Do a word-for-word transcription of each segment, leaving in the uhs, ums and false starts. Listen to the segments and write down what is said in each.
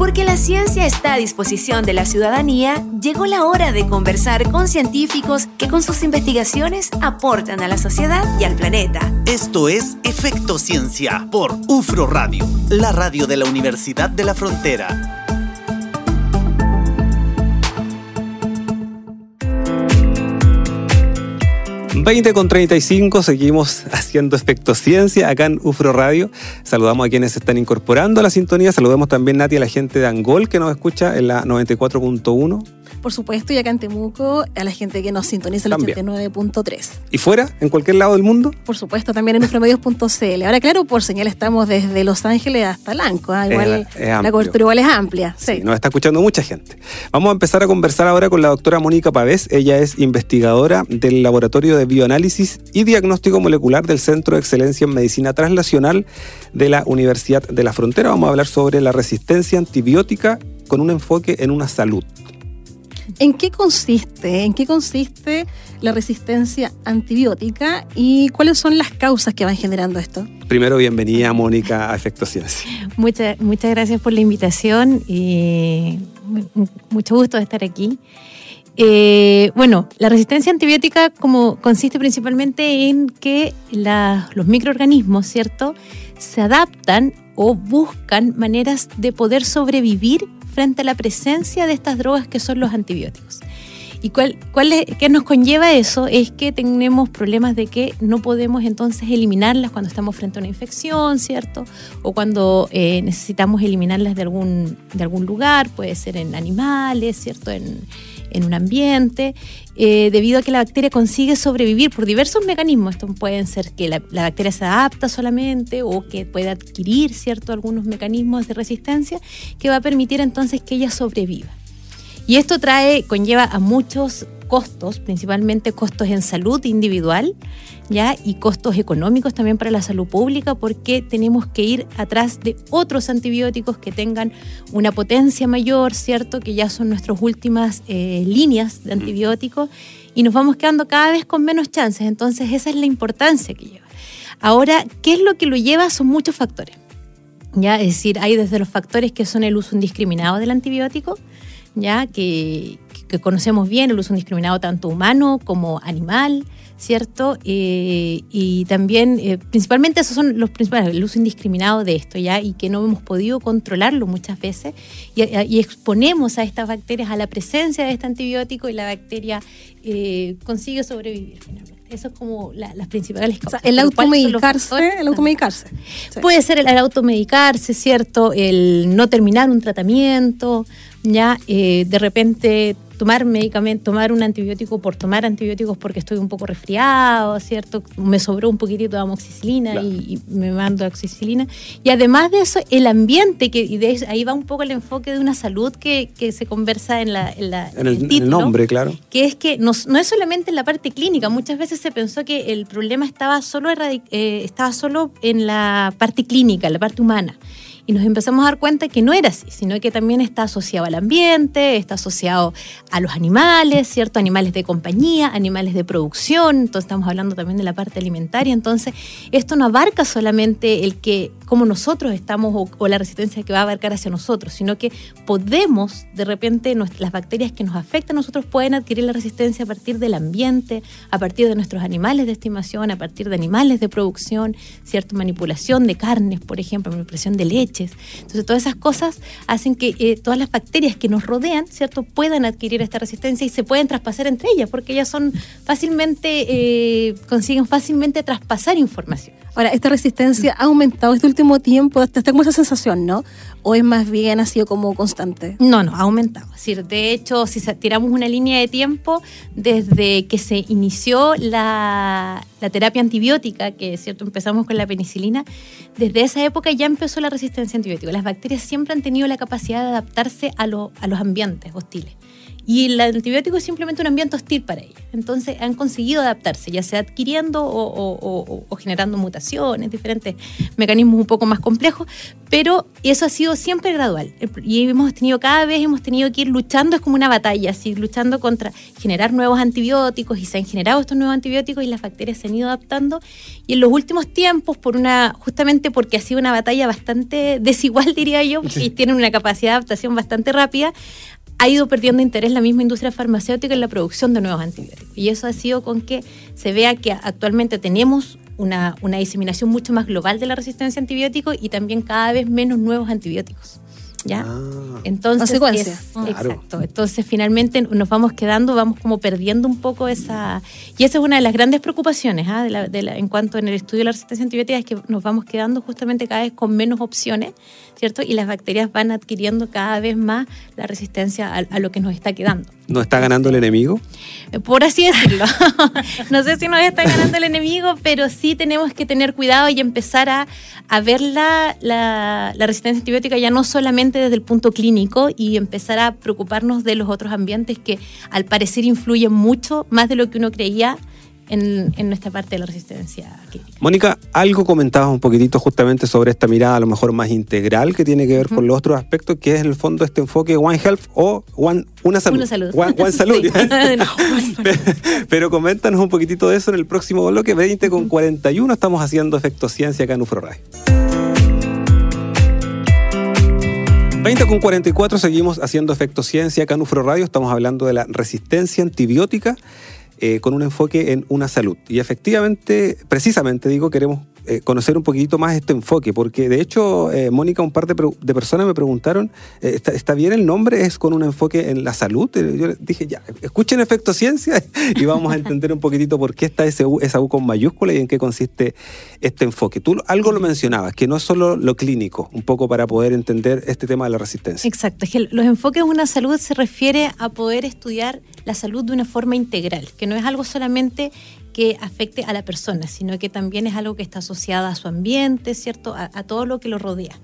Porque la ciencia está a disposición de la ciudadanía, llegó la hora de conversar con científicos que con sus investigaciones aportan a la sociedad y al planeta. Esto es Efecto Ciencia por UFRO Radio, la radio de la Universidad de la Frontera. veinte con treinta y cinco, seguimos haciendo Efecto Ciencia acá en UFRO Radio. Saludamos a quienes se están incorporando a la sintonía. Saludamos también, Nati, a la gente de Angol que nos escucha en la noventa y cuatro punto uno. Por supuesto, y acá en Temuco, a la gente que nos sintoniza en el ochenta y nueve punto tres. ¿Y fuera? ¿En cualquier lado del mundo? Por supuesto, también en ufromedios punto cl. Ahora, claro, por señal estamos desde Los Ángeles hasta Lanco. ¿eh? Igual es, es la cobertura igual es amplia. Sí. Sí, nos está escuchando mucha gente. Vamos a empezar a conversar ahora con la doctora Mónica Pavez. Ella es investigadora del Laboratorio de Bioanálisis y Diagnóstico Molecular del Centro de Excelencia en Medicina Translacional de la Universidad de la Frontera. Vamos a hablar sobre la resistencia antibiótica con un enfoque en una salud. ¿En qué consiste? ¿En qué consiste la resistencia antibiótica y cuáles son las causas que van generando esto? Primero, bienvenida, Mónica, a Efecto Ciencia. Muchas, muchas gracias por la invitación y mucho gusto de estar aquí. Eh, bueno, la resistencia antibiótica como consiste principalmente en que la, los microorganismos, ¿cierto?, se adaptan o buscan maneras de poder sobrevivir frente a la presencia de estas drogas que son los antibióticos. ¿Y cuál, cuál es, qué nos conlleva eso? Es que tenemos problemas de que no podemos entonces eliminarlas cuando estamos frente a una infección, ¿cierto? O cuando eh, necesitamos eliminarlas de algún, de algún lugar, puede ser en animales, ¿cierto? En, en un ambiente, eh, debido a que la bacteria consigue sobrevivir por diversos mecanismos. Estos pueden ser que la, la bacteria se adapta solamente o que pueda adquirir, ¿cierto?, algunos mecanismos de resistencia que va a permitir entonces que ella sobreviva. Y esto trae, conlleva a muchos costos, principalmente costos en salud individual, ¿ya?, y costos económicos también para la salud pública, porque tenemos que ir atrás de otros antibióticos que tengan una potencia mayor, ¿cierto?, que ya son nuestras últimas eh, líneas de antibióticos, y nos vamos quedando cada vez con menos chances. Entonces, esa es la importancia que lleva. Ahora, ¿qué es lo que lo lleva? Son muchos factores, ¿ya? Es decir, hay desde los factores que son el uso indiscriminado del antibiótico, ¿ya?, que, que conocemos bien, el uso indiscriminado tanto humano como animal, ¿cierto? Eh, y también, eh, principalmente esos son los principales, el uso indiscriminado de esto, ¿ya?, y que no hemos podido controlarlo muchas veces, y, y exponemos a estas bacterias a la presencia de este antibiótico y la bacteria eh, consigue sobrevivir finalmente. Eso es como la, las principales causas. O sea, el automedicarse, el automedicarse. Sí. Puede ser el, el automedicarse, ¿cierto? El no terminar un tratamiento, ya eh, de repente tomar medicamento, tomar un antibiótico por tomar antibióticos porque estoy un poco resfriado, ¿cierto? Me sobró un poquitito de amoxicilina, claro, y, y me mando amoxicilina. Y además de eso, el ambiente, que y de eso, ahí va un poco el enfoque de una salud que, que se conversa en, la, en, la, en, el, el título, en el nombre, claro. Que es que no, no es solamente en la parte clínica, muchas veces se pensó que el problema estaba solo, erradic- eh, estaba solo en la parte clínica, en la parte humana. Y nos empezamos a dar cuenta que no era así, sino que también está asociado al ambiente, está asociado a los animales, ¿cierto? Animales de compañía, animales de producción, entonces estamos hablando también de la parte alimentaria. Entonces, esto no abarca solamente el que, cómo nosotros estamos o, o la resistencia que va a abarcar hacia nosotros, sino que podemos, de repente, nos, las bacterias que nos afectan a nosotros pueden adquirir la resistencia a partir del ambiente, a partir de nuestros animales de estimación, a partir de animales de producción, ¿cierto? Manipulación de carnes, por ejemplo, manipulación de leche. Entonces, todas esas cosas hacen que eh, todas las bacterias que nos rodean, ¿cierto?, puedan adquirir esta resistencia y se pueden traspasar entre ellas, porque ellas son fácilmente, eh, consiguen fácilmente traspasar información. Ahora, esta resistencia ha aumentado este último tiempo, hasta tengo esa sensación, ¿no? ¿O es más bien ha sido como constante? No, no, ha aumentado. Es decir, de hecho, si tiramos una línea de tiempo, desde que se inició la, la terapia antibiótica, que, ¿cierto?, empezamos con la penicilina, desde esa época ya empezó la resistencia antibiótica. Las bacterias siempre han tenido la capacidad de adaptarse a, lo, a los ambientes hostiles. y el antibiótico es simplemente un ambiente hostil para ellas. Entonces han conseguido adaptarse, ya sea adquiriendo o, o, o, o generando mutaciones, diferentes mecanismos un poco más complejos, pero eso ha sido siempre gradual y hemos tenido, cada vez hemos tenido que ir luchando, es como una batalla, así, luchando contra generar nuevos antibióticos, y se han generado estos nuevos antibióticos y las bacterias se han ido adaptando, y en los últimos tiempos, por una, justamente porque ha sido una batalla bastante desigual, diría yo, porque sí. tienen una capacidad de adaptación bastante rápida, ha ido perdiendo interés la misma industria farmacéutica en la producción de nuevos antibióticos. Y eso ha sido con que se vea que actualmente tenemos una, una diseminación mucho más global de la resistencia a antibióticos y también cada vez menos nuevos antibióticos. ¿Ya? Ah, entonces, consecuencia. Es, ah, exacto. Claro. Entonces, finalmente nos vamos quedando, vamos como perdiendo un poco esa. Y esa es una de las grandes preocupaciones ¿eh? de la, de la, en cuanto en el estudio de la resistencia antibiótica, es que nos vamos quedando justamente cada vez con menos opciones, ¿cierto? Y las bacterias van adquiriendo cada vez más la resistencia a, a lo que nos está quedando. ¿No está ganando el enemigo? Por así decirlo. No sé si nos está ganando el enemigo, pero sí tenemos que tener cuidado y empezar a, a ver la, la, la resistencia antibiótica ya no solamente desde el punto clínico, y empezar a preocuparnos de los otros ambientes que al parecer influyen mucho más de lo que uno creía en, en nuestra parte de la resistencia clínica. Mónica, algo comentabas un poquitito justamente sobre esta mirada a lo mejor más integral que tiene que ver uh-huh. con los otros aspectos, que es en el fondo este enfoque One Health o One Una Salud. Una Salud. One, one Salud. pero, pero coméntanos un poquitito de eso en el próximo bloque. Veinte con cuarenta y uno estamos haciendo Efecto Ciencia acá en UFRO Radio. veinte con cuarenta y cuatro, seguimos haciendo Efecto Ciencia acá en UFRO Radio. Estamos hablando de la resistencia antibiótica eh, con un enfoque en una salud. Y efectivamente, precisamente digo, queremos eh, conocer un poquitito más este enfoque, porque de hecho, eh, Mónica, un par de, pre- de personas me preguntaron, eh, ¿está, ¿está bien el nombre? ¿Es con un enfoque en la salud? Yo dije, ya, escuchen Efecto Ciencia y vamos a entender un poquitito por qué está ese U, esa U con mayúscula y en qué consiste este enfoque. Tú algo lo mencionabas, que no es solo lo clínico, un poco para poder entender este tema de la resistencia. Exacto, es que los enfoques de una salud se refiere a poder estudiar la salud de una forma integral, que no es algo solamente que afecte a la persona, sino que también es algo que está asociado a su ambiente, ¿cierto? A, a todo lo que lo rodea.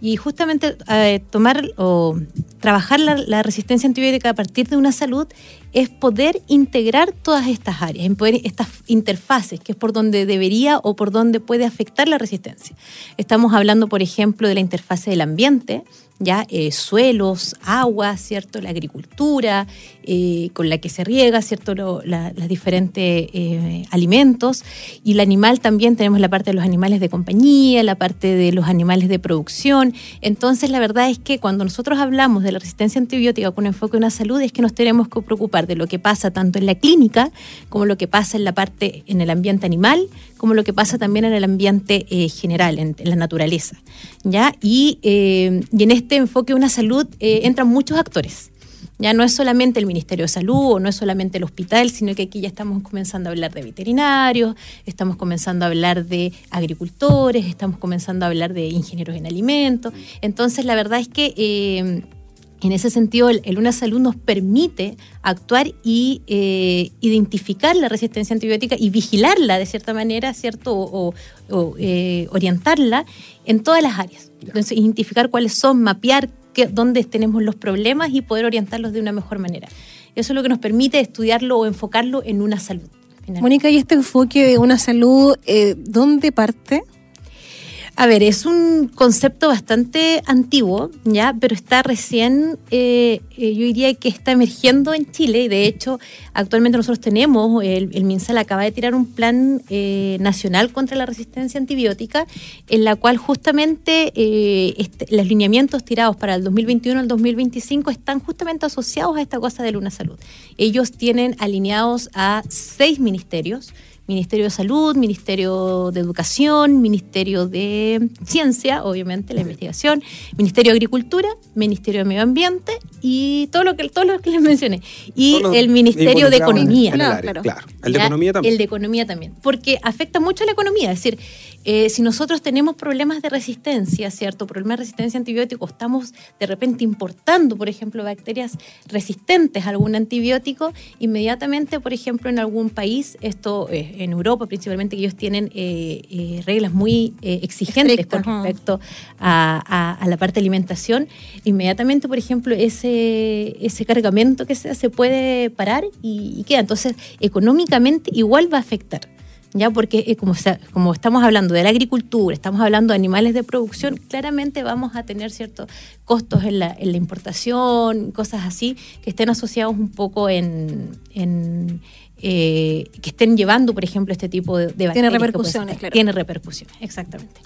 Y justamente eh, tomar o trabajar la, la resistencia antibiótica a partir de una salud es poder integrar todas estas áreas, en poder estas interfaces, que es por donde debería o por donde puede afectar la resistencia. Estamos hablando, por ejemplo, de la interfase del ambiente, ya eh, suelos, agua, cierto, la agricultura eh, con la que se riega, cierto, lo, la, las diferentes eh, alimentos, y el animal también tenemos la parte de los animales de compañía, la parte de los animales de producción. Entonces la verdad es que cuando nosotros hablamos de la resistencia antibiótica con enfoque en la salud, es que nos tenemos que preocupar de lo que pasa tanto en la clínica como lo que pasa en la parte en el ambiente animal, como lo que pasa también en el ambiente eh, general, en, en la naturaleza, ya, y, eh, y en este este enfoque de una salud eh, entran muchos actores. Ya no es solamente el Ministerio de Salud o no es solamente el hospital, sino que aquí ya estamos comenzando a hablar de veterinarios, estamos comenzando a hablar de agricultores, estamos comenzando a hablar de ingenieros en alimentos. Entonces la verdad es que eh, en ese sentido el, el Una Salud nos permite actuar y eh, identificar la resistencia antibiótica y vigilarla de cierta manera, ¿cierto? O, o, o eh, orientarla en todas las áreas. Entonces, identificar cuáles son, mapear qué, dónde tenemos los problemas y poder orientarlos de una mejor manera. Eso es lo que nos permite estudiarlo o enfocarlo en una salud. Mónica, ¿y este enfoque de una salud, eh, dónde parte? A ver, es un concepto bastante antiguo, ¿ya? Pero está recién, eh, eh, yo diría que está emergiendo en Chile, y de hecho actualmente nosotros tenemos, el, el MinSal acaba de tirar un plan eh, nacional contra la resistencia antibiótica, en la cual justamente eh, este, los lineamientos tirados para el dos mil veintiuno al dos mil veinticinco están justamente asociados a esta cosa de Luna Salud. Ellos tienen alineados a seis ministerios: Ministerio de Salud, Ministerio de Educación, Ministerio de Ciencia, obviamente, la investigación, Ministerio de Agricultura, Ministerio de Medio Ambiente y todo lo que, todo lo que les mencioné. Y el Ministerio de Economía. En, en el área, claro, claro. El de Economía también. El de Economía también, porque afecta mucho a la economía. Es decir, eh, si nosotros tenemos problemas de resistencia, ¿cierto? Problemas de resistencia a antibióticos, estamos de repente importando, por ejemplo, bacterias resistentes a algún antibiótico, inmediatamente, por ejemplo, en algún país, esto es... Eh, en Europa principalmente, que ellos tienen eh, eh, reglas muy eh, exigentes, estricta, con respecto a, a, a la parte de alimentación. Inmediatamente, por ejemplo, ese ese, ese cargamento que sea se puede parar y, y queda. Entonces, económicamente igual va a afectar, ¿ya? Porque eh, como, sea, como estamos hablando de la agricultura, estamos hablando de animales de producción, claramente vamos a tener ciertos costos en la, en la importación, cosas así, que estén asociados un poco en... en eh, que estén llevando, por ejemplo, este tipo de, de bacterias. Tiene repercusiones, claro. Tiene repercusiones, exactamente.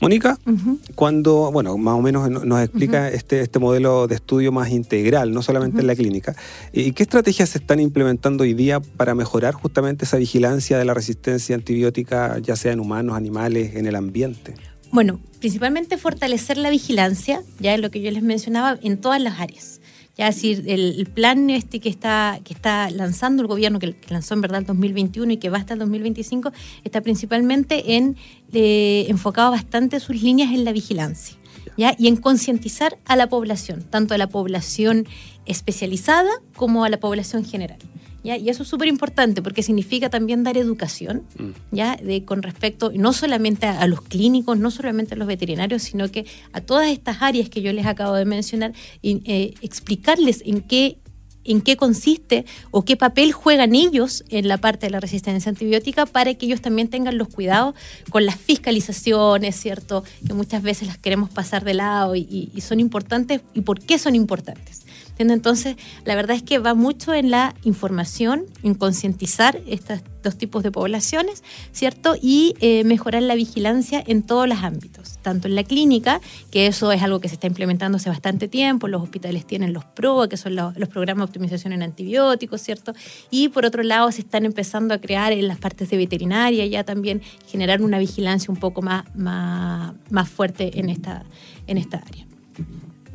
Mónica, uh-huh. cuando, bueno, más o menos nos explica uh-huh. este, este modelo de estudio más integral, no solamente uh-huh. en la clínica, ¿y qué estrategias se están implementando hoy día para mejorar justamente esa vigilancia de la resistencia antibiótica, ya sea en humanos, animales, en el ambiente? Bueno, principalmente fortalecer la vigilancia, ya es lo que yo les mencionaba, en todas las áreas. Ya es decir, el plan este que está, que está lanzando el gobierno, que lanzó en verdad el dos mil veintiuno y que va hasta el dos mil veinticinco, está principalmente en, eh, enfocado bastante sus líneas en la vigilancia, ¿ya? Y en concientizar a la población, tanto a la población especializada como a la población general, ¿ya? Y eso es súper importante porque significa también dar educación, ¿ya? De, con respecto no solamente a, a los clínicos, no solamente a los veterinarios, sino que a todas estas áreas que yo les acabo de mencionar, y, eh, explicarles en qué, en qué consiste o qué papel juegan ellos en la parte de la resistencia antibiótica para que ellos también tengan los cuidados con las fiscalizaciones, ¿cierto? Que muchas veces las queremos pasar de lado y, y, y son importantes y por qué son importantes. Entonces, la verdad es que va mucho en la información, en concientizar estos dos tipos de poblaciones, ¿cierto? Y eh, mejorar la vigilancia en todos los ámbitos, tanto en la clínica, que eso es algo que se está implementando hace bastante tiempo, los hospitales tienen los PROA, que son los, los programas de optimización en antibióticos, ¿cierto? Y por otro lado, se están empezando a crear en las partes de veterinaria ya también generar una vigilancia un poco más, más, más fuerte en esta, en esta área.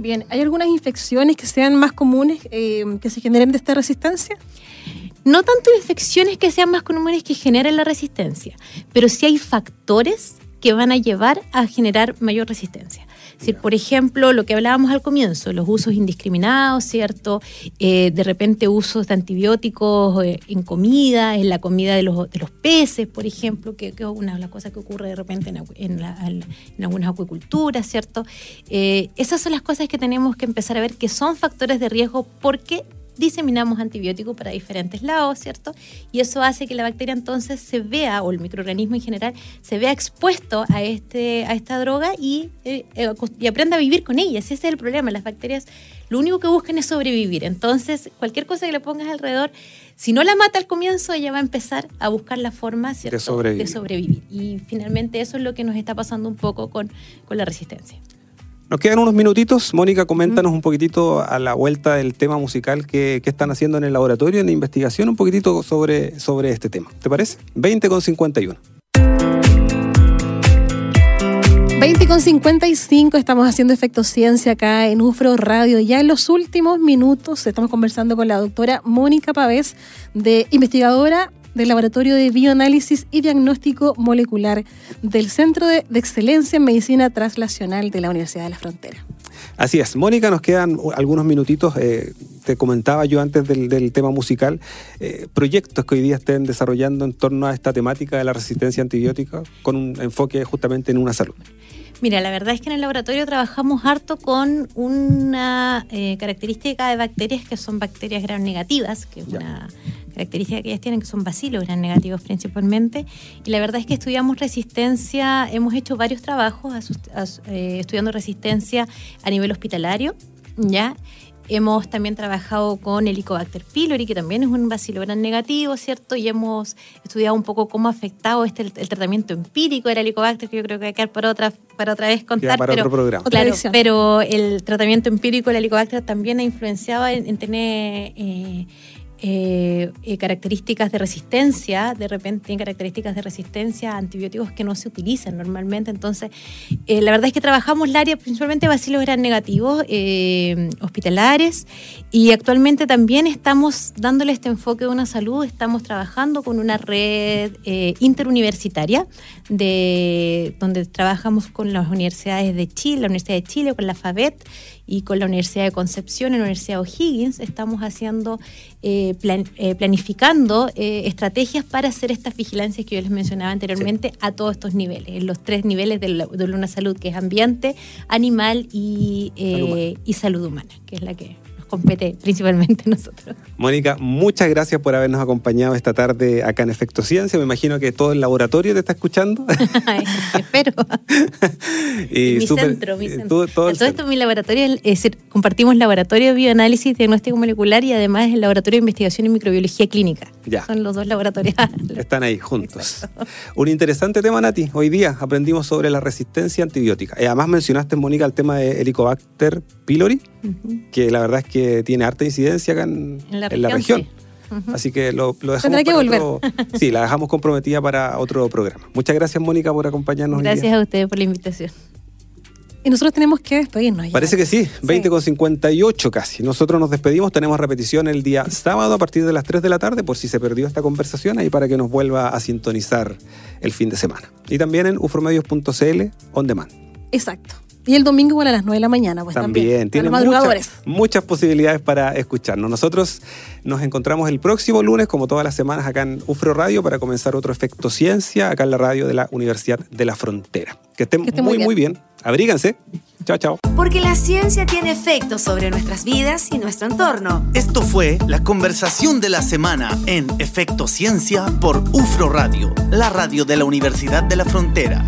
Bien, ¿hay algunas infecciones que sean más comunes eh, que se generen de esta resistencia? No tanto infecciones que sean más comunes que generen la resistencia, pero sí hay factores que van a llevar a generar mayor resistencia. Es decir, por ejemplo, lo que hablábamos al comienzo, los usos indiscriminados, ¿cierto? Eh, de repente usos de antibióticos en comida, en la comida de los, de los peces, por ejemplo, que, que es una de las cosas que ocurre de repente en, en, la, en algunas acuiculturas, ¿cierto? Eh, esas son las cosas que tenemos que empezar a ver que son factores de riesgo porque diseminamos antibióticos para diferentes lados, ¿cierto? Y eso hace que la bacteria entonces se vea, o el microorganismo en general, se vea expuesto a, este, a esta droga y, eh, y aprenda a vivir con ella. Ese es el problema. Las bacterias lo único que buscan es sobrevivir. Entonces, cualquier cosa que le pongas alrededor, si no la mata al comienzo, ella va a empezar a buscar la forma, ¿cierto? De sobrevivir. De sobrevivir. Y finalmente eso es lo que nos está pasando un poco con, con la resistencia. Nos quedan unos minutitos. Mónica, coméntanos un poquitito a la vuelta del tema musical que, que están haciendo en el laboratorio, en la investigación, un poquitito sobre, sobre este tema. ¿Te parece? veinte con cincuenta y uno. veinte con cincuenta y cinco, estamos haciendo Efecto Ciencia acá en UFRO Radio. Ya en los últimos minutos estamos conversando con la doctora Mónica Pavez, de investigadora del Laboratorio de Bioanálisis y Diagnóstico Molecular del Centro de Excelencia en Medicina Translacional de la Universidad de la Frontera. Así es, Mónica, nos quedan algunos minutitos. Eh, te comentaba yo antes del, del tema musical, eh, proyectos que hoy día estén desarrollando en torno a esta temática de la resistencia antibiótica con un enfoque justamente en una salud. Mira, la verdad es que en el laboratorio trabajamos harto con una eh, característica de bacterias que son bacterias gram negativas, que es ya. una... características que ellas tienen, que son bacilos, eran negativos principalmente, y la verdad es que estudiamos resistencia, hemos hecho varios trabajos asust- as- eh, estudiando resistencia a nivel hospitalario, ¿ya? Hemos también trabajado con Helicobacter pylori, que también es un bacilo gran negativo, ¿cierto? Y hemos estudiado un poco cómo ha afectado este, el, el tratamiento empírico del Helicobacter, que yo creo que va a quedar para otra, para otra vez contar. Ya, para pero, otro programa. Claro, pero el tratamiento empírico del Helicobacter también ha influenciado en, en tener... Eh, Eh, eh, características de resistencia, de repente tienen características de resistencia a antibióticos que no se utilizan normalmente. Entonces, eh, la verdad es que trabajamos el área principalmente bacilos gran negativos, eh, hospitalares, y actualmente también estamos dándole este enfoque de una salud, estamos trabajando con una red eh, interuniversitaria, de, donde trabajamos con las universidades de Chile, la Universidad de Chile, con la Favet, y con la Universidad de Concepción, en la Universidad de O'Higgins, estamos haciendo, eh, plan, eh, planificando eh, estrategias para hacer estas vigilancias que yo les mencionaba anteriormente, sí, a todos estos niveles, en los tres niveles de, la, de una salud, que es ambiente, animal y, eh, salud, y salud humana, que es la que nos compete principalmente nosotros. Mónica, muchas gracias por habernos acompañado esta tarde acá en Efecto Ciencia. Me imagino que todo el laboratorio te está escuchando. Espero. y mi super, centro, mi centro. Todo, todo, todo centro. Esto en mi laboratorio, es decir, compartimos Laboratorio de Bioanálisis y Diagnóstico Molecular y además el Laboratorio de Investigación en Microbiología Clínica. Ya. Son los dos laboratorios. Están ahí, juntos. Exacto. Un interesante tema, Nati. Hoy día aprendimos sobre la resistencia antibiótica. Además mencionaste, Mónica, el tema de Helicobacter pylori, uh-huh. que la verdad es que tiene harta incidencia acá en, en la en región. La región. Sí. Uh-huh. Así que lo, lo dejamos. Tendrá que volver. Otro, sí, la dejamos comprometida para otro programa. Muchas gracias, Mónica, por acompañarnos. Gracias hoy día. A ustedes por la invitación. Y nosotros tenemos que despedirnos. Parece ya. que sí, veinte con cincuenta y ocho casi. Nosotros nos despedimos, tenemos repetición el día sábado a partir de las tres de la tarde, por si se perdió esta conversación, ahí para que nos vuelva a sintonizar el fin de semana. Y también en u f r o medios punto c l on demand. Exacto. Y el domingo igual a las nueve de la mañana. Pues también, también. Tienen muchas, muchas posibilidades para escucharnos. Nosotros nos encontramos el próximo lunes, como todas las semanas, acá en UFRO Radio para comenzar otro Efecto Ciencia, acá en la radio de la Universidad de la Frontera. Que estén, que estén muy, muy bien. Muy bien. Abríganse. Chao, chao. Porque la ciencia tiene efectos sobre nuestras vidas y nuestro entorno. Esto fue la conversación de la semana en Efecto Ciencia por UFRO Radio, la radio de la Universidad de la Frontera.